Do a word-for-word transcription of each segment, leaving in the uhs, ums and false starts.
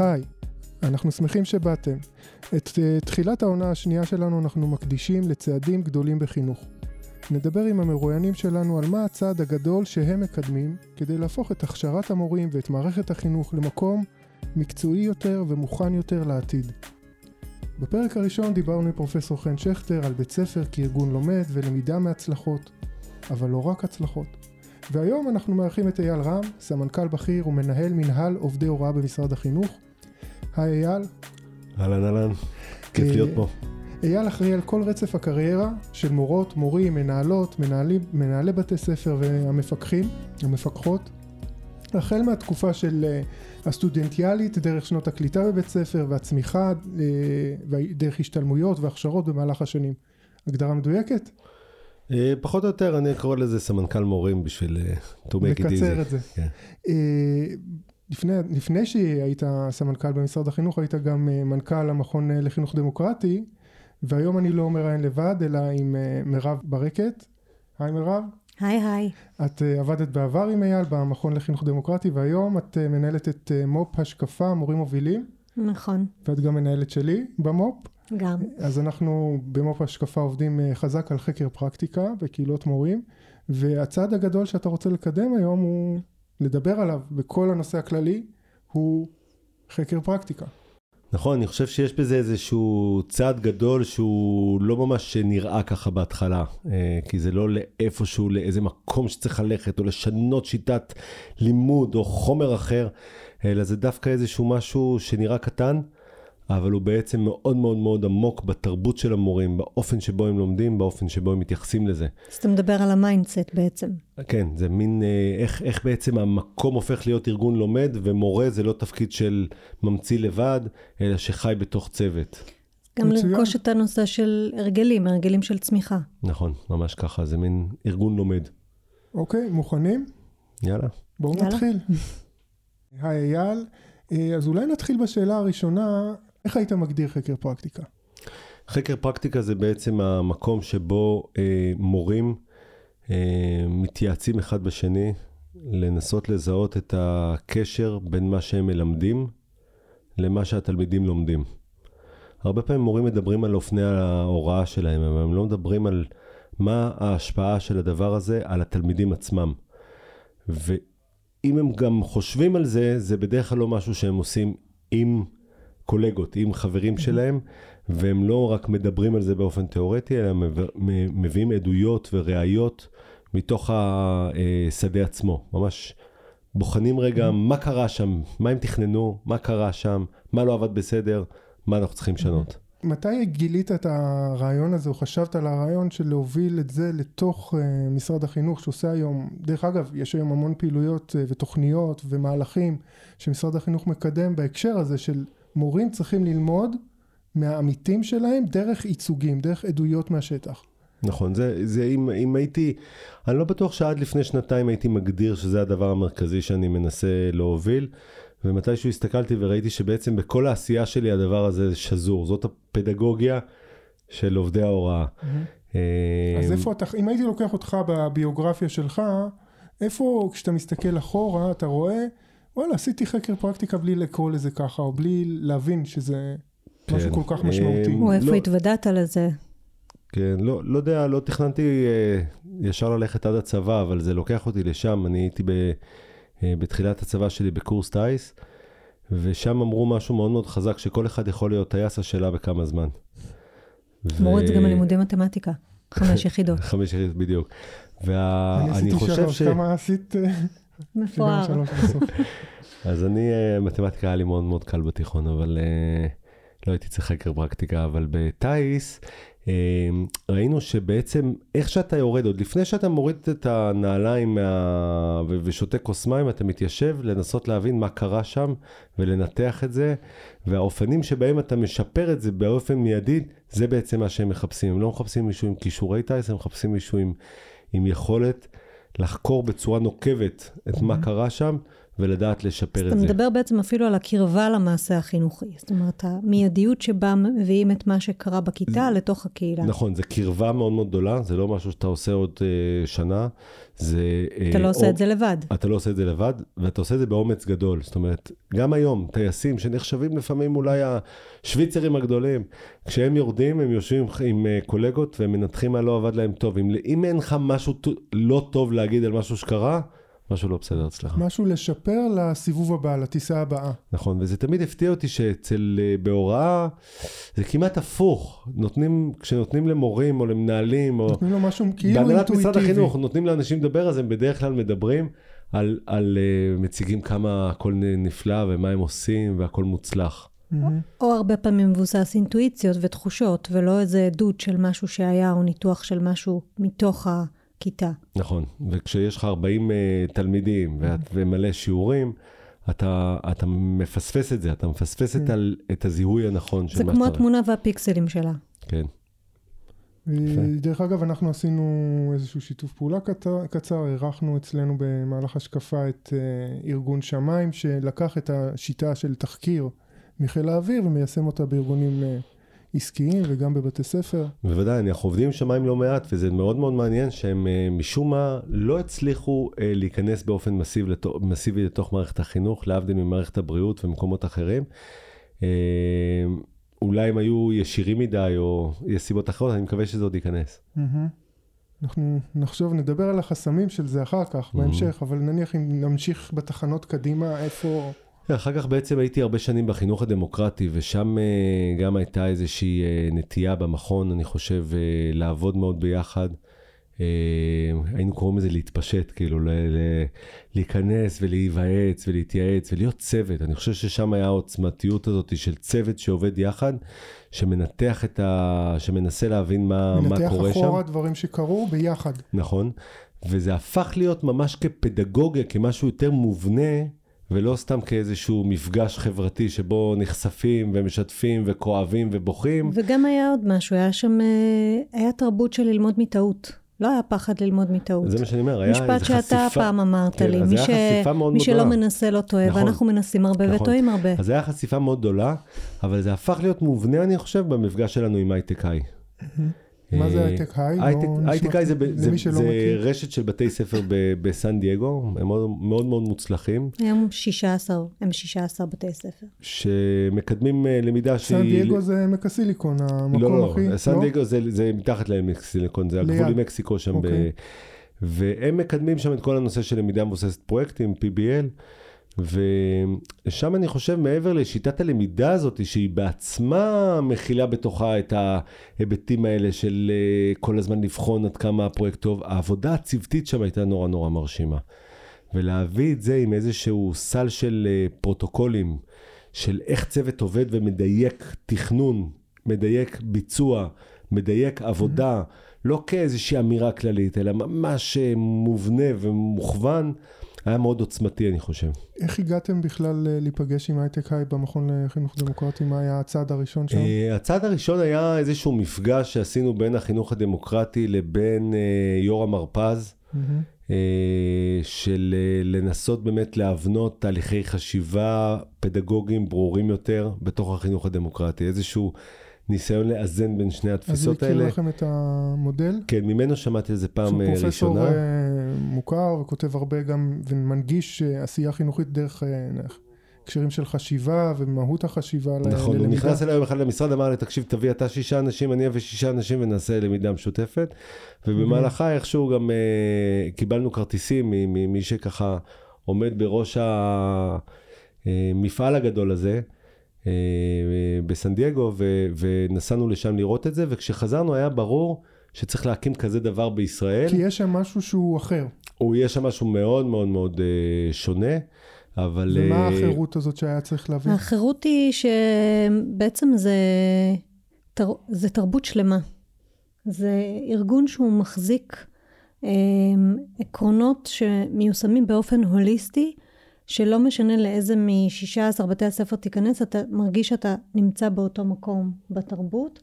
היי, אנחנו שמחים שבאתם. את uh, תחילת העונה השנייה שלנו אנחנו מקדישים לצעדים גדולים בחינוך. נדבר עם המרואיינים שלנו על מה הצעד הגדול שהם מקדמים כדי להפוך את הכשרת המורים ואת מערכת החינוך למקום מקצועי יותר ומוכן יותר לעתיד. בפרק הראשון דיברנו עם פרופסור חן שכטר על בית ספר כארגון לומד ולמידה מהצלחות, אבל לא רק הצלחות. והיום אנחנו מארחים את אייל רם, סמנכ"ל בכיר ומנהל מנהל עובדי הוראה במשרד החינוך. היי אייל. אהלן אהלן, כיף להיות פה. אייל אחראי על כל רצף הקריירה של מורות, מורים, מנהלות, מנהלים, מנהלי בתי ספר והמפקחים, המפקחות. החל מהתקופה של הסטודנטיאלית דרך שנות הקליטה בבית ספר והצמיחה דרך השתלמויות והכשרות במהלך השנים. הגדרה מדויקת? פחות או יותר, אני אקרא לזה סמנכ"ל מורים בשביל to make it easy. לקצר את זה. לפני, לפני שהיית סמנכ"ל במשרד החינוך, היית גם מנכ"ל המכון לחינוך דמוקרטי, והיום אני לא מראיין לבד, אלא עם מירב ברקת. היי מירב. היי היי. את עבדת בעבר עם אייל במכון לחינוך דמוקרטי, והיום את מנהלת את מו"פ השקפה, מורים מובילים. נכון. ואת גם מנהלת שלי במו"פ. גם. אז אנחנו במו"פ השקפה עובדים חזק על חקר פרקטיקה בקהילות מורים, והצעד הגדול שאתה רוצה לקדם היום הוא... לדבר עליו בכל הנושא הכללי, הוא חקר פרקטיקה. נכון, אני חושב שיש בזה איזשהו צעד גדול שהוא לא ממש נראה ככה בהתחלה, כי זה לא לאיפשהו, לאיזה מקום שצריך ללכת, או לשנות שיטת לימוד או חומר אחר, אלא זה דווקא איזשהו משהו שנראה קטן, אבל הוא בעצם מאוד מאוד מאוד עמוק בתרבות של המורים, באופן שבו הם לומדים, באופן שבו הם מתייחסים לזה. אז אתה מדבר על המיינדסט בעצם. כן, זה מין, איך, איך בעצם המקום הופך להיות ארגון לומד, ומורה זה לא תפקיד של ממציא לבד, אלא שחי בתוך צוות. גם מצוין. לרכוש את הנושא של הרגלים, הרגלים של צמיחה. נכון, ממש ככה, זה מין ארגון לומד. אוקיי, מוכנים? יאללה. בואו יאללה. נתחיל. היי אייל, אז אולי נתחיל בשאלה הראשונה... איך היית מגדיר חקר פרקטיקה? חקר פרקטיקה זה בעצם המקום שבו אה, מורים אה, מתייעצים אחד בשני, לנסות לזהות את הקשר בין מה שהם מלמדים למה שהתלמידים לומדים. הרבה פעמים מורים מדברים על אופני ההוראה שלהם, אבל הם לא מדברים על מה ההשפעה של הדבר הזה על התלמידים עצמם. ואם הם גם חושבים על זה, זה בדרך כלל לא משהו שהם עושים עם קולגות, עם חברים שלהם, והם לא רק מדברים על זה באופן תיאורטי, אלא מביאים עדויות וראיות מתוך השדה עצמו. ממש בוחנים רגע מה קרה שם, מה הם תכננו, מה קרה שם, מה לא עבד בסדר, מה אנחנו צריכים לשנות. מתי גילית את הרעיון הזה, או חשבת על הרעיון של להוביל את זה לתוך משרד החינוך שעושה היום, דרך אגב, יש היום המון פעילויות ותוכניות ומהלכים שמשרד החינוך מקדם בהקשר הזה של מורים צריכים ללמוד מהעמיתים שלהם דרך ייצוגים, דרך עדויות מהשטח. נכון, זה, זה אם, אם הייתי, אני לא בטוח שעד לפני שנתיים הייתי מגדיר שזה הדבר המרכזי שאני מנסה להוביל, ומתישהו הסתכלתי וראיתי שבעצם בכל העשייה שלי הדבר הזה שזור, זאת הפדגוגיה של עובדי ההוראה. אז איפה אתה, אם הייתי לוקח אותך בביוגרפיה שלך, איפה כשאתה מסתכל אחורה, אתה רואה, וואלה, עשיתי חקר פרקטיקה בלי לקרוא לזה ככה, או בלי להבין שזה משהו כל כך משמעותי. או איפה התוודעת לזה? כן, לא יודע, לא תכננתי ישר ללכת עד הצבא, אבל זה לוקח אותי לשם. אני הייתי בתחילת הצבא שלי בקורס טייס, ושם אמרו משהו מאוד מאוד חזק, שכל אחד יכול להיות טייס השאלה בכמה זמן. מורות זה גם לימודי מתמטיקה, חמש יחידות. חמש יחידות, בדיוק. ואני חושב ש... כמה עשית... מפואר. אז אני, מתמטיקה היה לי מאוד מאוד קל בתיכון, אבל לא הייתי צריך חקר פרקטיקה, אבל בטייס ראינו שבעצם איך שאתה יורד, עוד לפני שאתה מוריד את הנעליים ושותה כוס מים, אתה מתיישב לנסות להבין מה קרה שם ולנתח את זה, והאופנים שבהם אתה משפר את זה באופן מיידי, זה בעצם מה שהם מחפשים. הם לא מחפשים מישהו עם כישורי טייס, הם מחפשים מישהו עם יכולת לחקור בצורה נוקבת את מה קרה שם, ולדעת לשפר את זה. אז אתה מדבר בעצם אפילו על הקרבה למעשה החינוכי. זאת אומרת, המיידיות שבה מביאים את מה שקרה בכיתה לתוך הקהילה. נכון, זה קרבה מאוד מאוד גדולה, זה לא משהו שאתה עושה עוד שנה. אתה לא עושה את זה לבד. אתה לא עושה את זה לבד, ואתה עושה את זה באומץ גדול. זאת אומרת, גם היום, טייסים שנחשבים לפעמים אולי השוויצרים הגדולים, כשהם יורדים, הם יושבים עם קולגות, והם מנתחים מה לא עבד להם טוב. אם אין לך משהו לא טוב להגיד על משהו שקרה, משהו לא בסדר אצלך. משהו לשפר לסיבוב הבא, לטיסה הבאה. נכון, וזה תמיד הפתיע אותי שאצל בהוראה, זה כמעט הפוך. נותנים, כשנותנים למורים או למנהלים, או... נותנים לו משהו כאילו אינטואיטיבי. בהנהלת משרד החינוך, נותנים לאנשים לדבר, אז הם בדרך כלל מדברים על, על מציגים כמה הכל נפלא, ומה הם עושים, והכל מוצלח. או הרבה פעמים מבוסס אינטואיציות ותחושות, ולא איזה עדות של משהו שהיה, או ניתוח של משהו מתוך ה... כיתה. נכון, וכשיש לך ארבעים uh, תלמידים ואת, ומלא שיעורים, אתה, אתה מפספס את זה, אתה מפספס את, על, את הזיהוי הנכון של מה שקרה. זה כמו התמונה והפיקסלים שלה. כן. דרך אגב, אנחנו עשינו איזשהו שיתוף פעולה קצר, ערכנו אצלנו במהלך השקפה את uh, ארגון שמיים, שלקח את השיטה של תחקיר מחיל האוויר, ומיישם אותה בארגונים... Uh, עסקיים וגם בבתי ספר. בוודאי, אנחנו עובדים שמיים לא מעט, וזה מאוד מאוד מעניין שהם משום מה לא הצליחו להיכנס באופן מסיב לתוך, מסיבי לתוך מערכת החינוך, להבדיל ממערכת הבריאות ומקומות אחרים. אולי הם היו ישירים מדי או יש סיבות אחרות, אני מקווה שזה עוד ייכנס. אנחנו נחשוב, נדבר על החסמים של זה אחר כך, בהמשך, אבל נניח אם נמשיך בתחנות קדימה, איפה... אחר כך בעצם הייתי הרבה שנים בחינוך הדמוקרטי, ושם גם הייתה איזושהי נטייה במכון, אני חושב, לעבוד מאוד ביחד. היינו קוראים לזה להתפשט, כאילו, להיכנס ולהיוועץ ולהתייעץ ולהיות צוות. אני חושב ששם היה העוצמתיות הזאת של צוות שעובד יחד, שמנתח את ה... שמנסה להבין מה, מה קורה שם. מנתח אחורה דברים שקרו ביחד. נכון, וזה הפך להיות ממש כפדגוגיה, כמשהו יותר מובנה, ולא סתם כאיזשהו מפגש חברתי שבו נחשפים ומשתפים וכואבים ובוכים. וגם היה עוד משהו, היה שם, היה תרבות של ללמוד מטעות. לא היה פחד ללמוד מטעות. זה מה שאני אומר, היה איזה חשיפה. משפט שאתה פעם אמרת לי, מי שלא מנסה לא טועה, ואנחנו מנסים הרבה וטועים הרבה. אז זה היה חשיפה מאוד גדולה, אבל זה הפך להיות מובנה, אני חושב, במפגש שלנו עם הייטקאי. מה זה הייטקאי? הייטקאי זה רשת של בתי ספר בסן דייגו, הם מאוד מאוד מוצלחים. היום שישה עשר בתי ספר. שמקדמים למידה שהיא... סן דייגו זה עמק הסיליקון, המקום הכי... לא, סן דייגו זה מתחת לעמק הסיליקון, זה הגבול עם מקסיקו שם. והם מקדמים שם את כל הנושא של למידה מבוססת פרויקטים, פי בי אל, ושם אני חושב מעבר לשיטת הלמידה הזאת שהיא בעצמה מכילה בתוכה את ההיבטים האלה של כל הזמן לבחון עד כמה הפרויקט טוב, העבודה הצוותית שם הייתה נורא נורא מרשימה, ולהביא את זה עם איזשהו סל של פרוטוקולים של איך צוות עובד ומדייק תכנון, מדייק ביצוע, מדייק עבודה, לא כאיזושהי אמירה כללית אלא ממש מובנה ומוכוון, היה מאוד עוצמתי, אני חושב. איך הגעתם בכלל להיפגש עם הייטקאי במכון לחינוך דמוקרטי? מה היה הצעד הראשון שם? הצעד הראשון היה איזשהו מפגש שעשינו בין החינוך הדמוקרטי לבין יורם הרפז, של לנסות באמת להבנות תהליכי חשיבה פדגוגיים ברורים יותר בתוך החינוך הדמוקרטי. איזשהו ניסיון לאזן בין שני התפיסות האלה. אז אני מכיר לכם את המודל? כן, ממנו שמעתי איזה פעם ראשונה. פרופסור מוכר וכותב הרבה גם, ומנגיש עשייה חינוכית דרך הקשרים של חשיבה ומהות החשיבה. נכון, הוא נכנס אליי יום אחד למשרד, אמר לי, תקשיב, תביא אתה שישה אנשים, אני אביא שישה אנשים ונעשה למידה משותפת. ובמהלכה איכשהו גם קיבלנו כרטיסים ממי שככה עומד בראש המפעל הגדול הזה. בסן דייגו, ונסענו לשם לראות את זה, וכשחזרנו היה ברור שצריך להקים כזה דבר בישראל. כי יש שם משהו שהוא אחר. הוא יש שם משהו מאוד מאוד מאוד שונה, אבל... ומה האחרות הזאת שהיה צריך להביא? האחרות היא שבעצם זה, זה תרבות שלמה. זה ארגון שהוא מחזיק עקרונות שמיושמים באופן הוליסטי, שלא משנה לאיזה מ-שישה עשר בתי הספר תיכנס, אתה מרגיש שאתה נמצא באותו מקום בתרבות,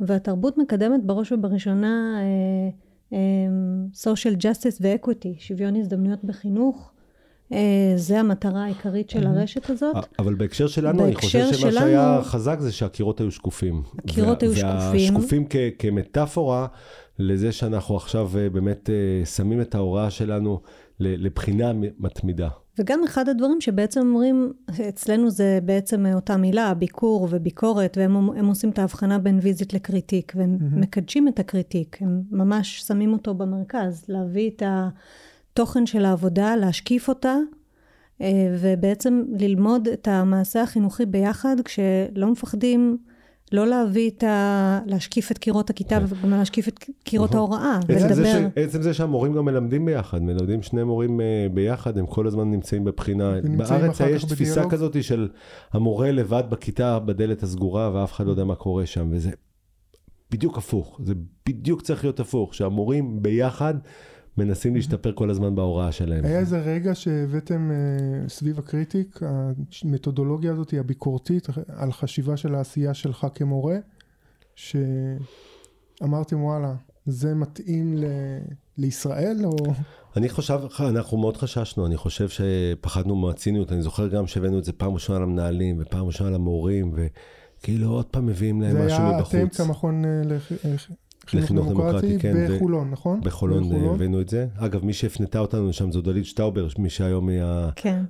והתרבות מקדמת בראש ובראשונה social justice ו-equity, שוויון הזדמנויות בחינוך, זה המטרה העיקרית של הרשת הזאת. אבל בהקשר שלנו, אני חושב שמה שהיה חזק זה שהקירות היו שקופים. הקירות היו שקופים. והשקופים כמטאפורה לזה שאנחנו עכשיו באמת שמים את ההוראה שלנו לבחינה מתמידה. וגם אחד הדברים שבעצם אומרים, אצלנו זה בעצם אותה מילה, ביקור וביקורת, והם עושים את ההבחנה בין ויזית לקריטיק, והם מקדשים את הקריטיק, הם ממש שמים אותו במרכז, להביא את ה... תוכן של העבודה, להשקיף אותה, ובעצם ללמוד את המעשה החינוכי ביחד, כשלא מפחדים לא להביא את ה... להשקיף את קירות הכיתה, וגם להשקיף את קירות ההוראה, ולדבר. עצם זה שהמורים גם מלמדים ביחד, מלמדים שני מורים ביחד, הם כל הזמן נמצאים בבחינה. בארץ יש תפיסה כזאת של המורה לבד בכיתה, בדלת הסגורה, ואף אחד לא יודע מה קורה שם, וזה בדיוק הפוך, זה בדיוק צריך להיות הפוך, שהמורים ביחד, מנסים להשתפר כל הזמן בהוראה שלהם. היה איזה רגע שהבאתם סביב הקריטיק, המתודולוגיה הזאת היא הביקורתית, על חשיבה של העשייה שלך כמורה, שאמרתם וואלה, זה מתאים לישראל או... אני חושב, אנחנו מאוד חששנו, אני חושב שפחדנו מהציניות, אני זוכר גם שהבאנו את זה פעם ראשונה למנהלים, ופעם ראשונה למורים, וכאילו עוד פעם מביאים להם משהו מבחוץ. זה היה אתם כמכון לחינוך. לחינוך דמוקרטי, כן. בחולון, נכון? בחולון הבאנו את זה. אגב, מי שהפנתה אותנו שם זו דלית שטאובר, מי שהיום היא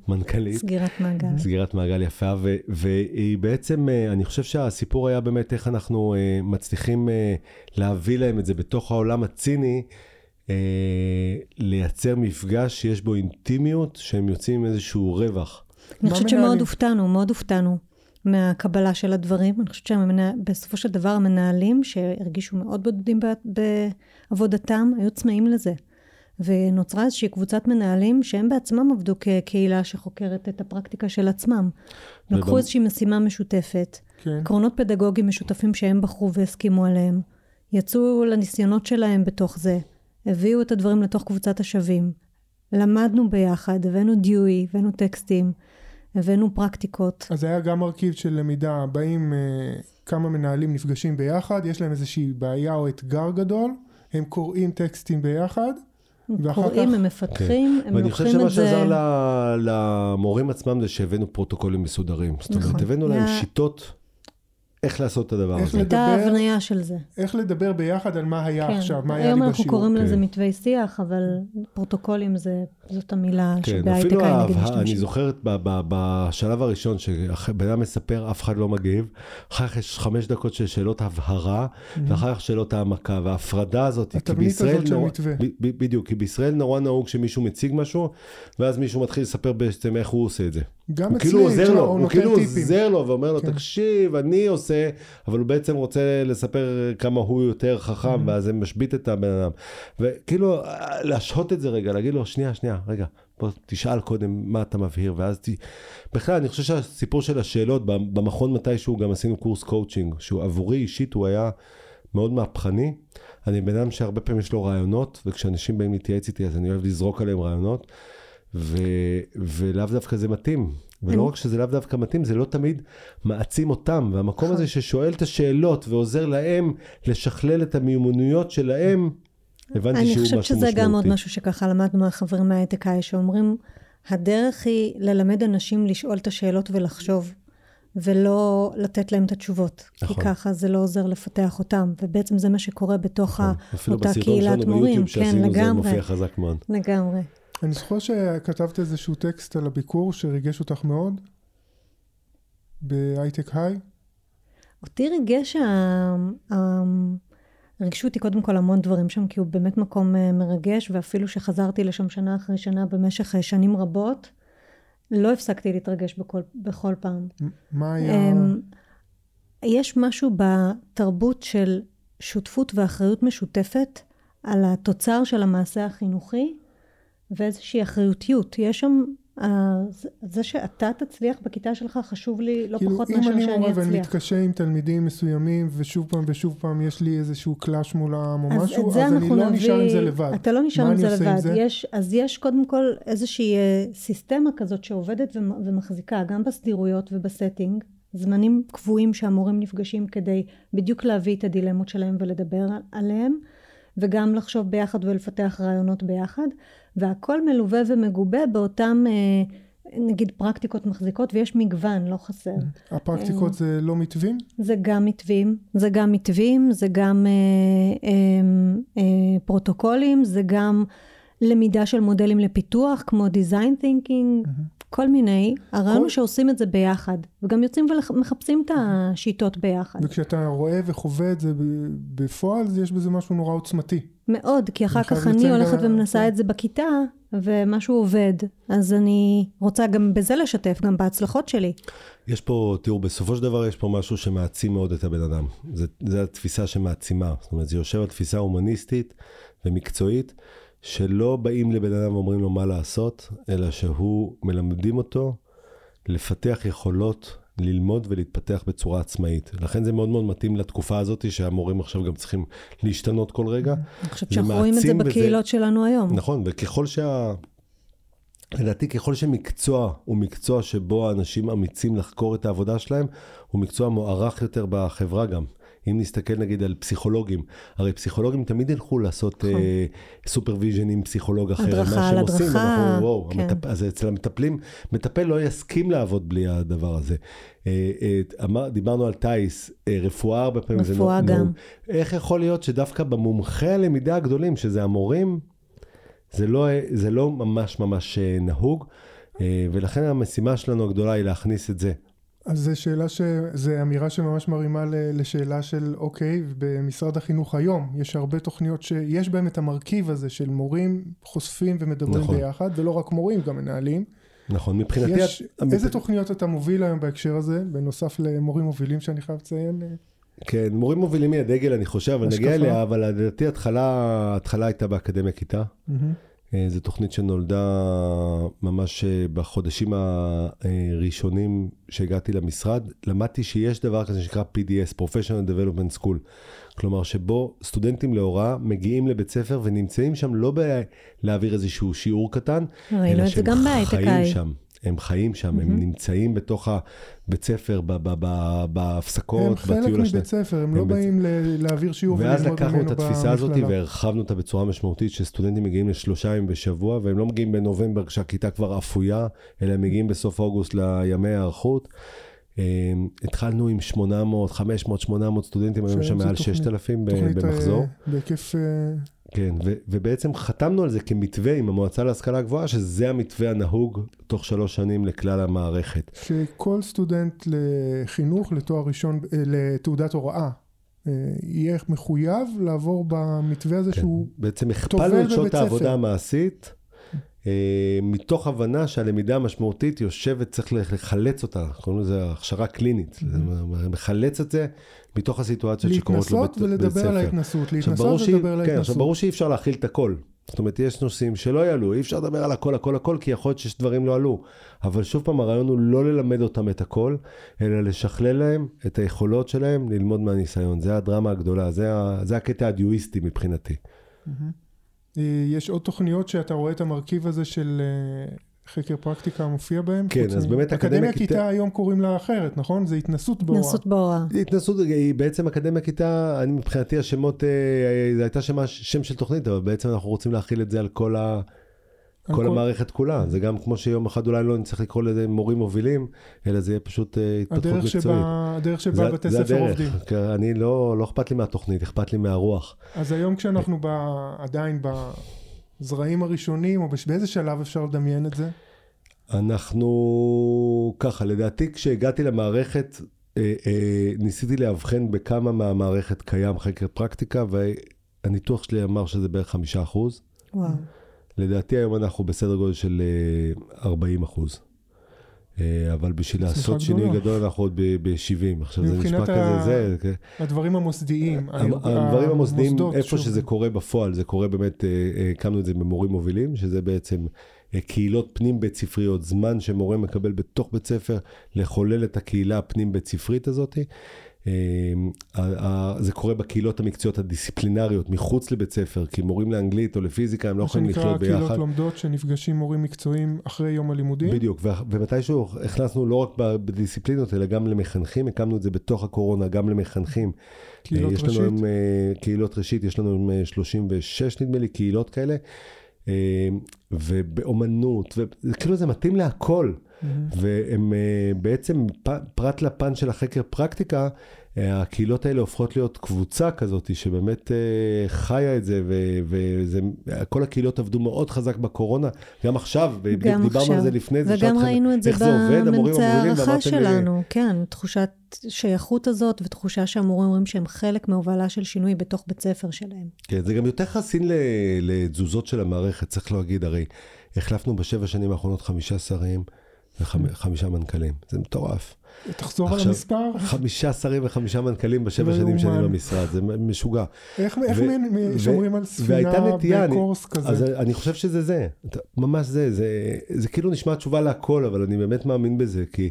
המנכלית. סגירת מעגל. סגירת מעגל יפה, והיא בעצם, אני חושב שהסיפור היה באמת איך אנחנו מצליחים להביא להם את זה בתוך העולם הציני, לייצר מפגש שיש בו אינטימיות, שהם יוצאים עם איזשהו רווח. אני חושבת שמאוד הופתענו, מאוד הופתענו. מהקבלה של הדברים. אני חושבת שבסופו של דבר המנהלים שהרגישו מאוד בודדים בעבודתם, היו צמאים לזה. ונוצרה איזושהי קבוצת מנהלים שהם בעצמם עבדו כקהילה שחוקרת את הפרקטיקה של עצמם. לקחו איזושהי משימה משותפת, עקרונות פדגוגיים משותפים שהם בחרו והסכימו עליהם. יצאו לניסיונות שלהם בתוך זה. הביאו את הדברים לתוך קבוצת השווים. למדנו ביחד, הבאנו דיואי, הבאנו טקסטים. הבאנו פרקטיקות. אז היה גם מרכיב של למידה, באים אה, כמה מנהלים נפגשים ביחד, יש להם איזושהי בעיה או אתגר גדול, הם קוראים טקסטים ביחד, קוראים, כך... הם מפתחים, okay. הם לוקחים את זה. ואני חושב שמה שעזר ל... למורים עצמם זה שהבאנו פרוטוקולים מסודרים. נכון. זאת אומרת, הבאנו לה... להם שיטות איך לעשות את הדבר הזה. הייתה הבנייה של זה. איך לדבר ביחד על מה היה כן. עכשיו, מה היה לי בשיעור. היום אנחנו קוראים כן. לזה מתווי שיח, אבל פרוטוקולים זה, זאת המילה כן. שבהייטק היה נגיד משתמשים. אני זוכרת ב- ב- בשלב הראשון, שבנם מספר, אף אחד לא מגיב, אחר כך יש חמש דקות של שאלות הבהרה, ואחר כך שאלות העמקה, וההפרדה הזאת, התבנית הזאת של מתווה. בדיוק, כי בישראל נורא נהוג שמישהו מציג משהו, ואז מישהו מתחיל לספר בעצם איך הוא עושה את זה. גם אצלי, הוא כאילו עוזר לו ואומר לו, תקשיב, אני עושה, אבל הוא בעצם רוצה לספר כמה הוא יותר חכם, ואז זה משביט את הבן אדם. וכאילו, להשהות את זה רגע, להגיד לו, שנייה, שנייה, רגע, בוא תשאל קודם מה אתה מבהיר, ואז ת... בכלל, אני חושב שהסיפור של השאלות, במכון מתישהו גם עשינו קורס קואוצ'ינג, שהוא עבורי אישית, הוא היה מאוד מהפכני. אני בן אדם שהרבה פעמים יש לו רעיונות, וכשאנשים באים להתייעץ איתי, אז אני אוהב לזרוק עליהם רעיונות. ולאו דווקא זה מתאים, ולא רק שזה לאו דווקא מתאים, זה לא תמיד מעצים אותם, והמקום הזה ששואל את השאלות ועוזר להם לשכלל את המיומנויות שלהם, הבנתי שהוא משהו משמעותי. אני חושבת שזה גם עוד משהו שככה למדנו מהחברים מההייטקאי, שאומרים, הדרך היא ללמד אנשים לשאול את השאלות ולחשוב, ולא לתת להם את התשובות, כי ככה זה לא עוזר לפתח אותם, ובעצם זה מה שקורה בתוך אותה קהילת מורים. כן, לגמרי, לגמרי. אני זוכר שכתבת איזשהו טקסט על הביקור שריגש אותך מאוד בהייטק היי. אותי ריגש, ריגשו אותי קודם כל המון דברים שם, כי הוא באמת מקום מרגש, ואפילו שחזרתי לשם שנה אחרי שנה במשך שנים רבות, לא הפסקתי להתרגש בכל, בכל פעם. מה היה? יש משהו בתרבות של שותפות ואחריות משותפת על התוצר של המעשה החינוכי, ואיזושהי אחריותיות. יש שם, זה שאתה תצליח בכיתה שלך חשוב לי לא פחות מאשר שאני אצליח. אם אני מורה ואני מתקשה עם תלמידים מסוימים, ושוב פעם ושוב פעם יש לי איזשהו קלאש מולם או משהו, אז אני לא נשאר עם זה לבד. אתה לא נשאר עם זה לבד. אז יש קודם כל איזושהי סיסטמה כזאת שעובדת ומחזיקה, גם בסדירויות ובסטינג, זמנים קבועים שהמורים נפגשים כדי בדיוק להביא את הדילמות שלהם ולדבר עליהם, וגם לחשוב ביחד ולפתח רעיונות ביחד. והכל מלווה ומגובה באותם, נגיד, פרקטיקות מחזיקות, ויש מגוון, לא חסר. הפרקטיקות זה לא מתווים? זה גם מתווים, זה גם מתווים, זה גם פרוטוקולים, זה גם למידה של מודלים לפיתוח, כמו design thinking, כל מיני. הראינו שעושים את זה ביחד, וגם יוצאים ומחפשים את השיטות ביחד. וכשאתה רואה וחווה את זה בפועל, יש בזה משהו נורא עוצמתי. מאוד, כי אחר כך אני הולכת ומנסה את זה בכיתה, ומשהו עובד. אז אני רוצה גם בזה לשתף, גם בהצלחות שלי. יש פה, תראו, בסופו של דבר יש פה משהו שמעצים מאוד את הבן אדם. זו התפיסה שמעצימה. זאת אומרת, זה יושב על תפיסה הומניסטית ומקצועית, שלא באים לבן אדם ואומרים לו מה לעשות, אלא שהוא מלמדים אותו לפתח יכולות, ללמוד ולהתפתח בצורה עצמאית. לכן זה מאוד מאוד מתאים לתקופה הזאת, שהמורים עכשיו גם צריכים להשתנות כל רגע. אני חושב שאנחנו רואים את זה בקהילות וזה... שלנו היום. נכון, וככל שה... לדעתי, ככל שמקצוע הוא מקצוע שבו האנשים אמיצים לחקור את העבודה שלהם, הוא מקצוע מוערך יותר בחברה גם. אם נסתכל נגיד על פסיכולוגים, הרי פסיכולוגים תמיד הלכו לעשות סופרוויז'ן עם פסיכולוג אחר, מה שהם עושים, אז אצל המטפלים, מטפל לא יסכים לעבוד בלי הדבר הזה. דיברנו על טייס, רפואה הרבה פעמים, רפואה גם. איך יכול להיות שדווקא במומחי הלמידה הגדולים, שזה המורים, זה לא ממש ממש נהוג, ולכן המשימה שלנו הגדולה היא להכניס את זה. אז זו שאלה ש... זו אמירה שממש מרימה לשאלה של, אוקיי, במשרד החינוך היום יש הרבה תוכניות שיש בהם את המרכיב הזה של מורים חושפים ומדברים נכון. ביחד, ולא רק מורים, גם מנהלים. נכון, מבחינתי... יש... את... איזה תוכניות אתה מוביל היום בהקשר הזה, בנוסף למורים מובילים שאני חייב לציין? כן, מורים מובילים היא הדגל, אני חושב, אבל נגיע אליה, אבל לדעתי התחלה, התחלה הייתה באקדמיה כיתה. Mm-hmm. זו תוכנית שנולדה ממש בחודשים הראשונים שהגעתי למשרד. למדתי שיש דבר כזה שנקרא פי די אס, Professional Development School. כלומר שבו סטודנטים להוראה מגיעים לבית ספר ונמצאים שם לא להעביר איזשהו שיעור קטן, אלא שהם חיים שם. הם חיים שם, mm-hmm. הם נמצאים בתוך הבית ספר, ב- ב- ב- בהפסקות, בטיול השנתי. הם חלק מבית ספר, הם, הם לא בית... באים ל- להעביר שיעור ולמוד ממנו במכללה. ואז לקחנו את התפיסה הזאת והרחבנו אותה בצורה משמעותית, שסטודנטים מגיעים לשלושה ימים בשבוע, והם לא מגיעים בנובמבר כשהכיתה כבר אפויה, אלא הם מגיעים בסוף אוגוסט לימי הערכות. התחלנו עם שמונה מאות, חמש מאות, שמונה מאות סטודנטים, היום שם מעל ששת אלפים במחזור. בהיקף... כן, ו- ובעצם חתמנו על זה כמתווה עם המועצה להשכלה הגבוהה, שזה המתווה הנהוג תוך שלוש שנים לכלל המערכת. שכל סטודנט לחינוך, לתואר ראשון, לתעודת הוראה, יהיה מחויב לעבור במתווה הזה כן. שהוא טובל בבית ספר. בעצם הכפלנו את שעות העבודה המעשית, מתוך הבנה שהלמידה המשמעותית יושבת, צריך לחלץ אותה, קוראים לזה הכשרה קלינית, מחלץ את זה מתוך הסיטואציות שקורות לבית ספר. להתנסות ולדבר על ההתנסות, להתנסות ולדבר על ההתנסות. כן, ברור שאי אפשר להכיל את הכל, זאת אומרת יש נושאים שלא יעלו, אי אפשר לדבר על הכל, הכל, הכל, כי יכול להיות שיש דברים לא עלו, אבל שוב פעם הרעיון הוא לא ללמד אותם את הכל, אלא לשכלל להם את היכולות שלהם ללמוד מהניסיון, זה הדרמה הגדולה, זה הקטע הדיואיסטי מבחינתי. יש עוד תוכניות שאתה רואה את המרכיב הזה של חקר פרקטיקה מופיע בהם? כן, אז באמת אקדמיה כיתה היום קוראים לה אחרת, נכון? זה התנסות בהוראה. התנסות בהוראה. התנסות, היא בעצם אקדמיה כיתה, אני מבחינתי השמות, זה הייתה שם של תוכנית, אבל בעצם אנחנו רוצים להכיל את זה על כל ה... כל המערכת כולה, זה גם כמו שיום אחד אולי לא נצטרך לקרוא לזה מורים מובילים, אלא זה יהיה פשוט התפתחות מקצועית. הדרך שבה בתי ספר עובדים. אני לא אכפת לי מהתוכנית, אכפת לי מהרוח. אז היום כשאנחנו עדיין בזרעים הראשונים, או באיזה שלב אפשר לדמיין את זה? אנחנו ככה, לדעתי כשהגעתי למערכת, ניסיתי להבחן בכמה מהמערכת קיים חקר פרקטיקה, והניתוח שלי אמר שזה בערך חמישה אחוז. וואו. לדעתי היום אנחנו בסדר גודל של ארבעים אחוז. אבל בשביל לעשות שינוי גדול אנחנו עוד ב-שבעים. עכשיו זה נשמע כזה, זה... הדברים המוסדיים. הדברים המוסדיים, איפה שזה קורה בפועל, זה קורה באמת, הקמנו את זה במורים מובילים, שזה בעצם קהילות פנים בית ספריות, זמן שמורה מקבל בתוך בית ספר, לחולל את הקהילה הפנים בית ספרית הזאת. זה קורה בקהילות המקצועיות הדיסציפלינריות מחוץ לבית ספר, כי מורים לאנגלית או לפיזיקה הם לא יכולים לחיות ביחד. קהילות לומדות שנפגשים מורים מקצועיים אחרי יום הלימודים. בדיוק, ומתישהו הכנסנו לא רק בדיסציפלינות אלא גם למחנכים, הקמנו את זה בתוך הקורונה גם למחנכים. קהילות ראשית. קהילות ראשית, יש לנו שלושים ושש נדמה לי קהילות כאלה. ובאומנות, וכאילו זה מתאים להכל. והם בעצם פרט לפן של החקר פרקטיקה, הקהילות האלה הופכות להיות קבוצה כזאת שבאמת חיה את זה, וכל הקהילות עבדו מאוד חזק בקורונה, גם עכשיו, ודיברנו על זה לפני זה, וגם ראינו את זה בממצא הערכה שלנו, כן, תחושת שייכות הזאת, ותחושה שהמורים אומרים שהם חלק מהובלה של שינוי בתוך בית ספר שלהם. כן, זה גם יותר חסין לתזוזות של המערכת, צריך להגיד, הרי החלפנו בשבע שנים האחרונות חמישה שרים, וחמישה מנכלים, זה מטורף. תחזור על המספר. חמישה שרים וחמישה מנכלים בשבע שנים שאני במשרד, זה משוגע. איך שומרים על ספינה בקורס כזה? אז אני חושב שזה זה, ממש זה, זה כאילו נשמע תשובה להכל, אבל אני באמת מאמין בזה, כי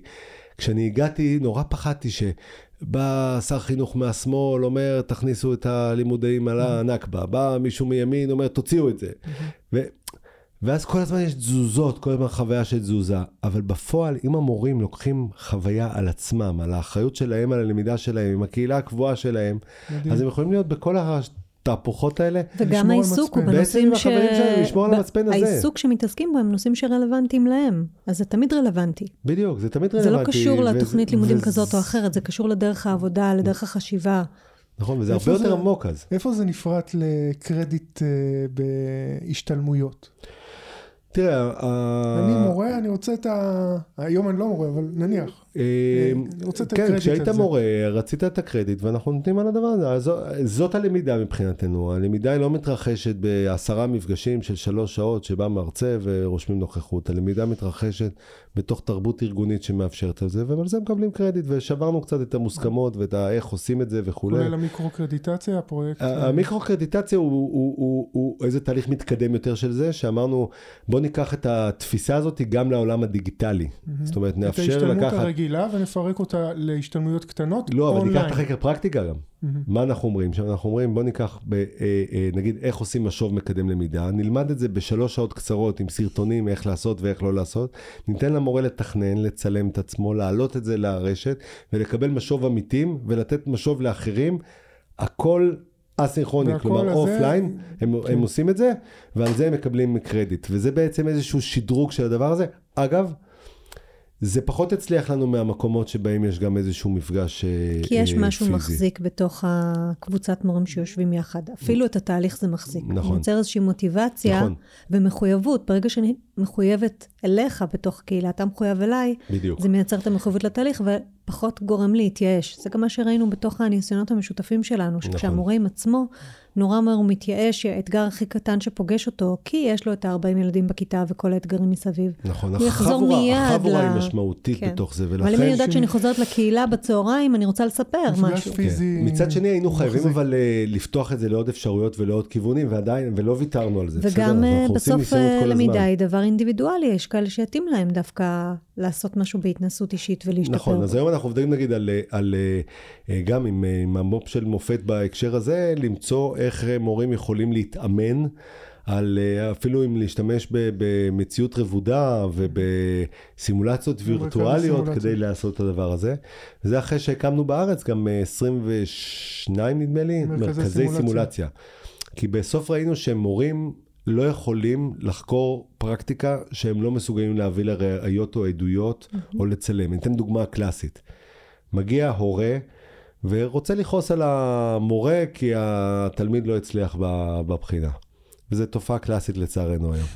כשאני הגעתי, נורא פחדתי שבא שר חינוך מהשמאל, אומר תכניסו את הלימודים על הנקבה, בא מישהו מימין, אומר תוציאו את זה, ו... ואז כל הזמן יש תזוזות, כל הזמן חוויה של תזוזה, אבל בפועל, אם המורים לוקחים חוויה על עצמם, על האחריות שלהם, על הלמידה שלהם, עם הקהילה הקבועה שלהם, מדהים. אז הם יכולים להיות בכל התהפוכות האלה. וגם העיסוק הוא בנושאים ש... לשמור על המצפן הזה. העיסוק שמתעסקים בו הם נושאים שרלוונטיים להם, אז זה תמיד רלוונטי. בדיוק, זה תמיד רלוונטי. זה לא קשור לתוכנית לימודים כזאת או אחרת, זה קשור לדרך העבודה, לדרך החשיבה. נכון, וזה הרבה יותר עמוק אז. איפה זה נפרט לקרדיט בהשתלמויות? תראה, אני מורה, אני רוצה את ה... היום אני לא מורה, אבל נניח. כן, כשהיית מורה, רצית את הקרדיט, ואנחנו נותנים על הדבר הזה. זאת הלמידה מבחינתנו. הלמידה היא לא מתרחשת בעשרה מפגשים של שלוש שעות שבא מרצה ורושמים נוכחות. הלמידה מתרחשת בתוך תרבות ארגונית שמאפשרת את זה, ועל זה מקבלים קרדיט, ושברנו קצת את המוסכמות ואת איך עושים את זה וכו'. כולל המיקרו-קרדיטציה, הפרויקט. המיקרו-קרדיטציה הוא איזה תהליך מתקדם יותר של זה, שאמרנו, בוא ניקח את התפיסה הזאת גם לעולם הדיגיטלי. זאת אומרת, נאפשר לקחת ונפרק אותה להשתלמויות קטנות. לא, אבל ניקח את החקר פרקטיקה גם. מה אנחנו אומרים? אנחנו אומרים, בוא ניקח, נגיד, איך עושים משוב מקדם למידה, נלמד את זה בשלוש שעות קצרות, עם סרטונים, איך לעשות ואיך לא לעשות, ניתן למורה לתכנן, לצלם את עצמו, להעלות את זה לרשת, ולקבל משוב אמיתים, ולתת משוב לאחרים, הכל אסינכרוני, כלומר אופליין, הם עושים את זה, ועל זה הם מקבלים קרדיט, וזה בעצם איזשהו שדרוג של הדבר הזה. אגב, זה פחות הצליח לנו מהמקומות שבהם יש גם איזשהו מפגש פיזי. כי יש משהו מחזיק בתוך הקבוצת מורים שיושבים יחד. אפילו את התהליך זה מחזיק. נכון. נוצר איזושהי מוטיבציה ומחויבות. ברגע שאני מחויבת אליך בתוך קהילה, אתה מחויב אליי, זה מייצר את המחויבות לתהליך ופחות גורם להתייאש. זה גם מה שראינו בתוך הניסיונות המשותפים שלנו, שכשהמורים עצמו נורא מהר הוא מתייאש, האתגר הכי קטן שפוגש אותו, כי יש לו את ה-ארבעים ילדים בכיתה וכל האתגרים מסביב. נכון, החבורה היא משמעותית בתוך זה. אבל אם אני יודעת שאני חוזרת לקהילה בצהריים, אני רוצה לספר משהו. מצד שני היינו חייבים אבל לפתוח את זה לעוד אפשרויות ולעוד כיוונים, ועדיין, ולא ויתרנו על זה. וגם בסוף למידה היא דבר אינדיבידואלי, יש כאלה שיתאים להם דווקא לעשות משהו בהתנסות אישית ולהשתפר. נכון, אז היום אנחנו עובדים נגיד על, גם עם המו"פ של מופת בהקשר הזה, למצוא איך מורים יכולים להתאמן, על, אפילו אם להשתמש במציאות רבודה ובסימולציות וירטואליות כדי לעשות את הדבר הזה. וזה אחרי שהקמנו בארץ גם עשרים ושניים נדמה לי, מרכזי סימולציה. כי בסוף ראינו שמורים לא יכולים לחקור פרקטיקה שהם לא מסוגלים להביא לראיות או עדויות או לצלם. ניתן דוגמה קלאסית. מגיע הורה ורוצה לחוס על המורה כי התלמיד לא הצליח בבחינה. וזו תופעה קלאסית לצערנו היום.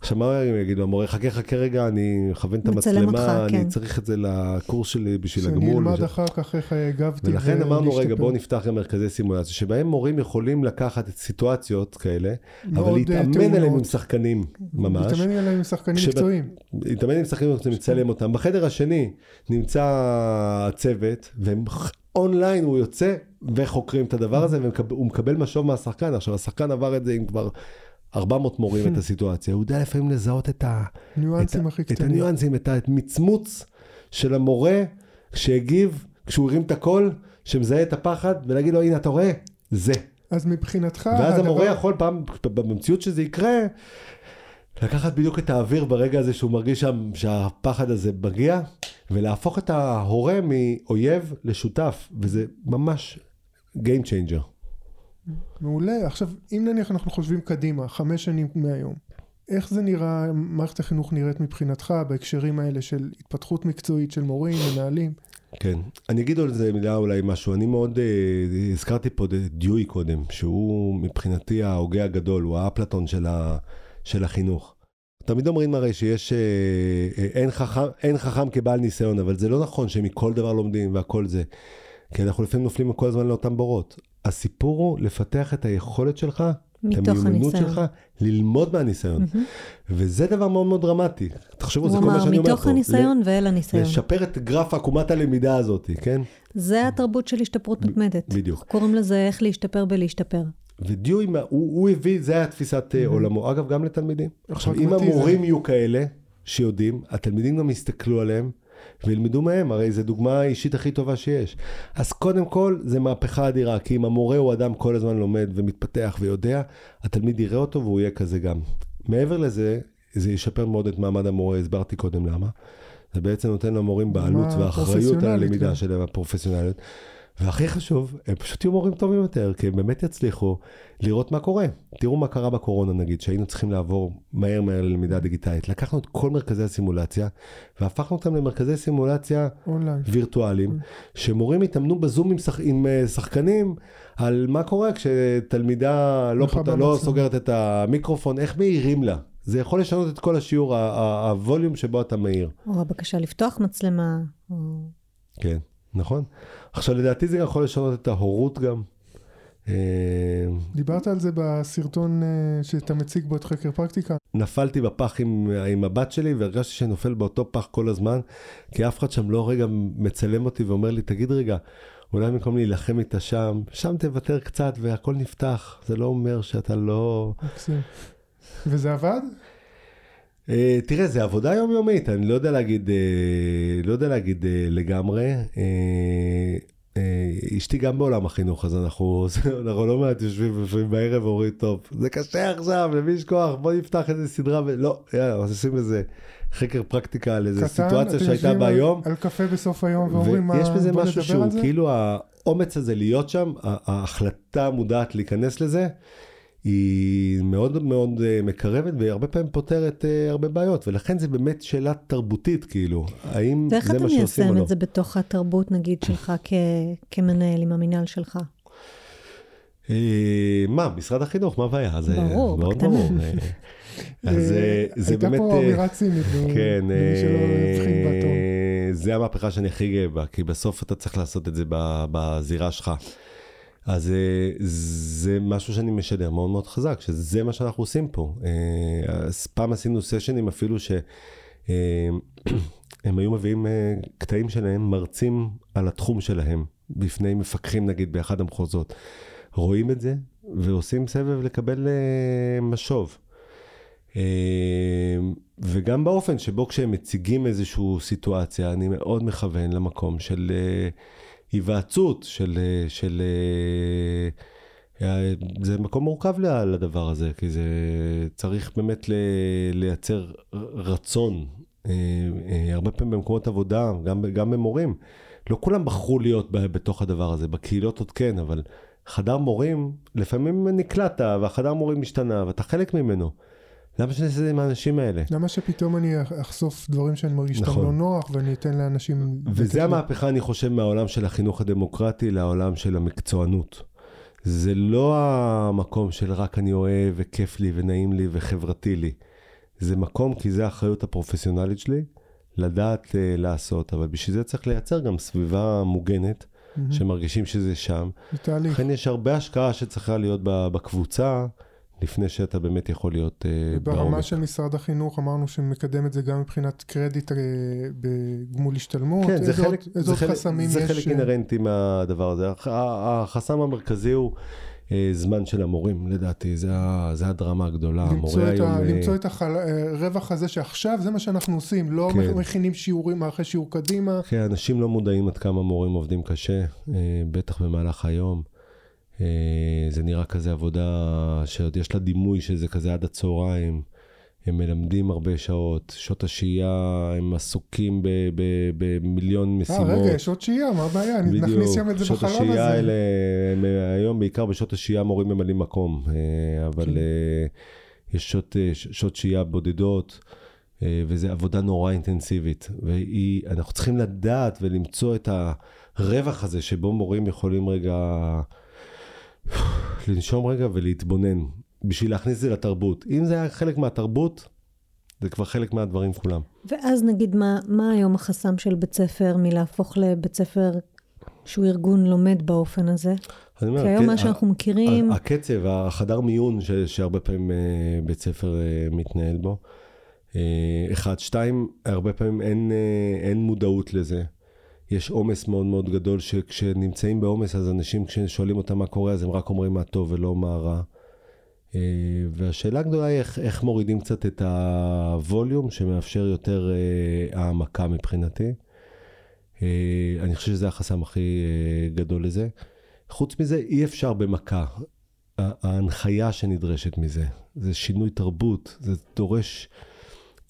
עכשיו מה אני אגיד למורה? חכה חכה רגע, אני מכוון את המצלמה, אני צריך את זה לקורס שלי בשביל הגמול. שאני אלמד אחר כך איך הגבתי. ולכן אמרנו רגע, בואו נפתח גם מרכזי סימולציה, שבהם מורים יכולים לקחת את סיטואציות כאלה, אבל להתאמן עליהם עם שחקנים ממש. להתאמן עליהם עם שחקנים מקצועיים. להתאמן עם שחקנים מקצועיים, נצלם אותם. בחדר השני נמצא הצוות, והם אונליין הוא יוצא וחוקרים את הדבר הזה, והוא מקבל משוב מהשחקן. עכשיו השחקן עבר את זה עם כבר ארבע מאות מורים את הסיטואציה, הוא יודע לפעמים לזהות את הניואנסים הכי קטנים. את הניואנסים, את המצמוץ של המורה, שהגיב, כשהוא הרים את הכל, שמזהה את הפחד, ולהגיד לו, הנה, אתה רואה? זה. אז מבחינתך... ואז המורה יכול פעם, במציאות שזה יקרה, לקחת בדיוק את האוויר ברגע הזה, שהוא מרגיש שם שהפחד הזה מגיע, ולהפוך את ההורה מאויב לשותף, וזה ממש game changer. מעולה. עכשיו, אם נניח אנחנו חושבים קדימה, חמש שנים מהיום, איך זה נראה, מערכת החינוך נראית מבחינתך, בהקשרים האלה של התפתחות מקצועית, של מורים, מנהלים? כן, אני אגיד על זה מילה אולי משהו, אני מאוד, אה, הזכרתי פה דיוי קודם, שהוא מבחינתי ההוגה הגדול, הוא האפלטון של, ה, של החינוך. תמיד אומרים הרי שיש, אה, אה, אין, חכם, אין חכם כבעל ניסיון, אבל זה לא נכון שמכל דבר לומדים והכל זה, כי אנחנו לפעמים נופלים כל הזמן לאותם בורות. הסיפור הוא לפתח את היכולת שלך, את המיומנות שלך, ללמוד מהניסיון. וזה דבר מאוד מאוד דרמטי. תחשבו, זה כל מה שאני אומר פה. הוא אמר, מתוך הניסיון ואל הניסיון. לשפר את גרף עקומת הלמידה הזאת, כן? זה התרבות של השתפרות מתמדת. בדיוק. קוראים לזה איך להשתפר ולהשתפר. ודיוי, הוא הביא, זה היה תפיסת עולמו. אגב, גם לתלמידים. עכשיו, אם המורים יהיו כאלה שיודעים, התלמידים גם יסתכלו עליהם, וילמדו מהם, הרי זו דוגמה האישית הכי טובה שיש. אז קודם כל, זה מהפכה אדירה, כי אם המורה הוא אדם כל הזמן לומד ומתפתח ויודע, התלמיד יראה אותו והוא יהיה כזה גם. מעבר לזה, זה ישפר מאוד את מעמד המורה, הסברתי קודם למה. זה בעצם נותן למורים בעלות והאחריות על הלמידה שלהם, הפרופסיונליות. והכי חשוב, הם פשוט יהיו מורים טובים יותר, כי הם באמת יצליחו לראות מה קורה. תראו מה קרה בקורונה נגיד, שהיינו צריכים לעבור מהר מהר ללמידה דיגיטלית. לקחנו את כל מרכזי הסימולציה, והפכנו אותם למרכזי סימולציה וירטואליים, שמורים התאמנו בזום עם, שח... עם שחקנים, על מה קורה כשתלמידה לא, פות... לא סוגרת את המיקרופון, איך מהירים לה. זה יכול לשנות את כל השיעור, הווליום שבו אתה מהיר. או הבקשה לפתוח מצלמה. או... כן. נכון? עכשיו לדעתי זה יכול לשנות את ההורות גם. דיברת על זה בסרטון שאתה מציג בו את חקר פרקטיקה. נפלתי בפח עם, עם הבת שלי והרגשתי שנופל באותו פח כל הזמן, כי אף אחד שם לא רגע מצלם אותי ואומר לי, תגיד רגע, אולי במקום להילחם איתה שם, שם תוותר קצת והכל נפתח. זה לא אומר שאתה לא... וזה עבד? תראה, זה עבודה יומיומית, אני לא יודע להגיד, לא יודע להגיד לגמרי, אשתי גם בעולם החינוך, אז אנחנו לא מעט יושבים בערב ואומרים, טוב, זה קשה עכשיו, למי יש כוח, בוא נפתח איזה סדרה, לא, יאללה, עושים איזה חקר פרקטיקה על איזה סיטואציה שהייתה ביום. על קפה בסוף היום ואומרים, בוא נדבר על זה. ויש בזה משהו שהוא, כאילו האומץ הזה להיות שם, ההחלטה המודעת להיכנס לזה, היא מאוד מאוד מקרבת, והרבה פעמים פותרת הרבה בעיות, ולכן זה באמת שאלה תרבותית, כאילו, האם זה מה שעושים או לא. ואיך אתה מיישם את זה בתוך התרבות, נגיד, שלך כמנהל, עם המנהל שלך? מה, משרד החינוך, מה בעיה? ברור, בקטנה. הייתה פה אמירה צינית, כן, זה המהפכה שאני הכי גאה בה, כי בסוף אתה צריך לעשות את זה בזירה שלך. אז זה משהו שאני משדר מאוד מאוד חזק, שזה מה שאנחנו עושים פה. פעם עשינו סשנים אפילו שהם היו מביאים קטעים שלהם, מרצים על התחום שלהם, בפני מפקחים נגיד באחד המחוזות. רואים את זה ועושים סבב לקבל משוב. וגם באופן שבו כשהם מציגים איזושהי סיטואציה, אני מאוד מכוון למקום של... היוועצות של, של, זה מקום מורכב לדבר הזה, כי זה צריך באמת לייצר רצון, הרבה פעמים במקומות עבודה, גם, גם במורים, לא כולם בחרו להיות בתוך הדבר הזה, בקהילות עוד כן, אבל חדר מורים, לפעמים נקלט, והחדר מורים משתנה, ואתה חלק ממנו. למה שאני עושה את זה עם האנשים האלה? למה שפתאום אני אחשוף דברים שאני מרגיש שאתם לא נוח, ואני אתן לאנשים... וזה המהפכה, אני חושב, מהעולם של החינוך הדמוקרטי, לעולם של המקצוענות. זה לא המקום של רק אני אוהב, וכיף לי, ונעים לי, וחברתי לי. זה מקום, כי זה האחריות הפרופסיונלית שלי, לדעת לעשות. אבל בשביל זה צריך לייצר גם סביבה מוגנת, שמרגישים שזה שם. לכן יש הרבה השקעה שצריכה להיות בקבוצה, לפני שאתה באמת יכול להיות... ברמה של משרד החינוך אמרנו שמקדם את זה גם מבחינת קרדיט בגמול השתלמות. כן, זה חלק אינרנטי מהדבר הזה. החסם המרכזי הוא זמן של המורים, לדעתי. זה הדרמה הגדולה. למצוא את הרווח הזה שעכשיו זה מה שאנחנו עושים. לא מכינים שיעורים אחרי שיעור קדימה. אנשים לא מודעים עד כמה מורים עובדים קשה, בטח במהלך היום. זה נראה כזה עבודה שעוד יש לה דימוי שזה כזה עד הצהריים, הם מלמדים הרבה שעות, שעות השהייה, הם עסוקים במיליון משימות. אה, רגע, שעות שהייה, מה הבעיה? נכניס שם את זה בחלום הזה. שעות השהייה האלה, היום בעיקר בשעות השהייה מורים ממלאים מקום, אבל יש שעות, שעות שהייה בודדות, וזו עבודה נורא אינטנסיבית, ואנחנו צריכים לדעת ולמצוא את הרווח הזה, שבו מורים יכולים רגע, לנשום רגע ולהתבונן, בשביל להכניס את זה לתרבות. אם זה היה חלק מהתרבות, זה כבר חלק מהדברים כולם. ואז נגיד, מה, מה היום החסם של בית ספר, מלהפוך לבית ספר שהוא ארגון לומד באופן הזה? כי אומר, היום הק... מה שאנחנו מכירים... הקצב, החדר מיון ש... שהרבה פעמים בית ספר מתנהל בו. אחד, שתיים, הרבה פעמים אין, אין מודעות לזה. יש עומס מאוד מאוד גדול, שכשנמצאים בעומס, אז אנשים כששואלים אותם מה קורה, אז הם רק אומרים מה טוב ולא מה רע. והשאלה הגדולה היא איך, איך מורידים קצת את הווליום, שמאפשר יותר אה, העמקה מבחינתי. אה, אני חושב שזה החסם הכי אה, גדול לזה. חוץ מזה, אי אפשר במכה. ההנחיה שנדרשת מזה, זה שינוי תרבות, זה דורש...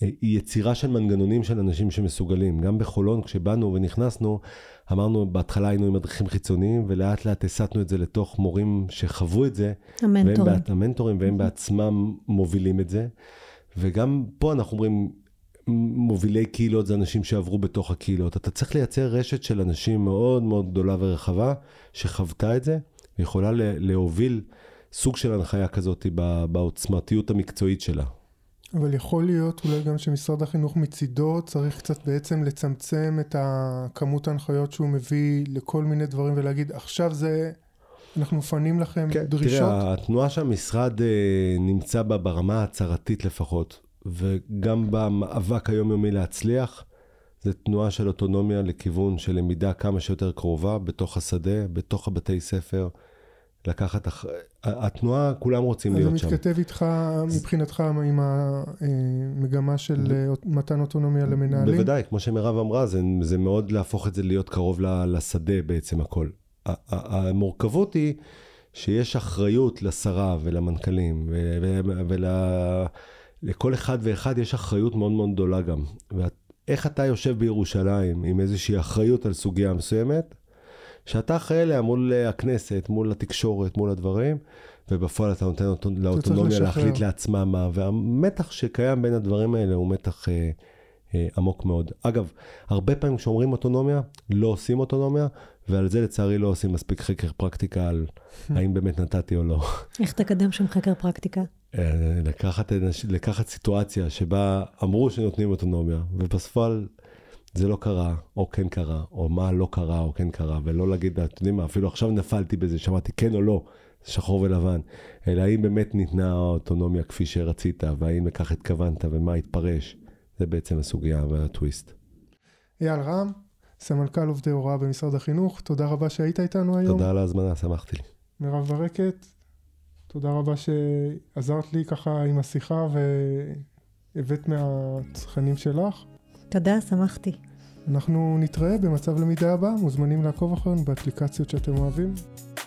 היא יצירה של מנגנונים של אנשים שמסוגלים. גם בחולון, כשבאנו ונכנסנו, אמרנו, בהתחלה היינו עם מדריכים חיצוניים, ולאט לאט הסתנו את זה לתוך מורים שחוו את זה. המנטורים. המנטורים, והם בעצמם מובילים את זה. וגם פה אנחנו אומרים, מובילי קהילות זה אנשים שעברו בתוך הקהילות. אתה צריך לייצר רשת של אנשים מאוד מאוד גדולה ורחבה, שחוותה את זה, ויכולה להוביל סוג של הנחיה כזאת בעוצמתיות המקצועית שלה. אבל יכול להיות אולי גם שמשרד החינוך מצידו צריך קצת בעצם לצמצם את כמות ההנחיות שהוא מביא לכל מיני דברים, ולהגיד עכשיו זה, אנחנו מפנים לכם כן, דרישות. תראה, התנועה שהמשרד אה, נמצא בה ברמה הצהרתית לפחות, וגם במאבק היומיומי להצליח, זה תנועה של אוטונומיה לכיוון של למידה כמה שיותר קרובה, בתוך השדה, בתוך הבתי ספר, לקחת אחרי... התנועה, כולם רוצים להיות שם. אז מתכתב איתך, מבחינתך, עם המגמה של מתן אוטונומיה למנהלים? בוודאי, כמו שמירב אמרה, זה מאוד להפוך את זה להיות קרוב לשדה בעצם הכל. המורכבות היא שיש אחריות לשרה ולמנכלים, ולכל אחד ואחד יש אחריות מאוד מאוד גדולה גם. ואיך אתה יושב בירושלים עם איזושהי אחריות על סוגיה מסוימת? שאתה אחראי אליה מול הכנסת, מול התקשורת, מול הדברים, ובפועל אתה נותן לאוטונומיה להחליט לעצמה מה, והמתח שקיים בין הדברים האלה הוא מתח אה, אה, עמוק מאוד. אגב, הרבה פעמים כשאומרים אוטונומיה, לא עושים אוטונומיה, ועל זה לצערי לא עושים מספיק חקר פרקטיקה על האם באמת נתתי או לא. איך תקדם שם חקר פרקטיקה? לקחת, לקחת סיטואציה שבה אמרו שנותנים אוטונומיה, ובפועל... זה לא קרה, או כן קרה, או מה לא קרה, או כן קרה, ולא להגיד, אתם יודעים מה, אפילו עכשיו נפלתי בזה, שמעתי כן או לא, שחור ולבן, אלא האם באמת ניתנה האוטונומיה כפי שרצית, והאם לכך התכוונת, ומה התפרש, זה בעצם הסוגיה והטוויסט. אייל רם, סמנכ"ל עובדי הוראה במשרד החינוך, תודה רבה שהיית איתנו היום. תודה על ההזמנה, שמחתי לי. מירב ברקת, תודה רבה שעזרת לי ככה עם השיחה, והבאת מהתכנים שלך. תודה, שמחתי. אנחנו נתראה במצב למידה הבא, מוזמנים לעקוב אחרינו באפליקציות שאתם אוהבים.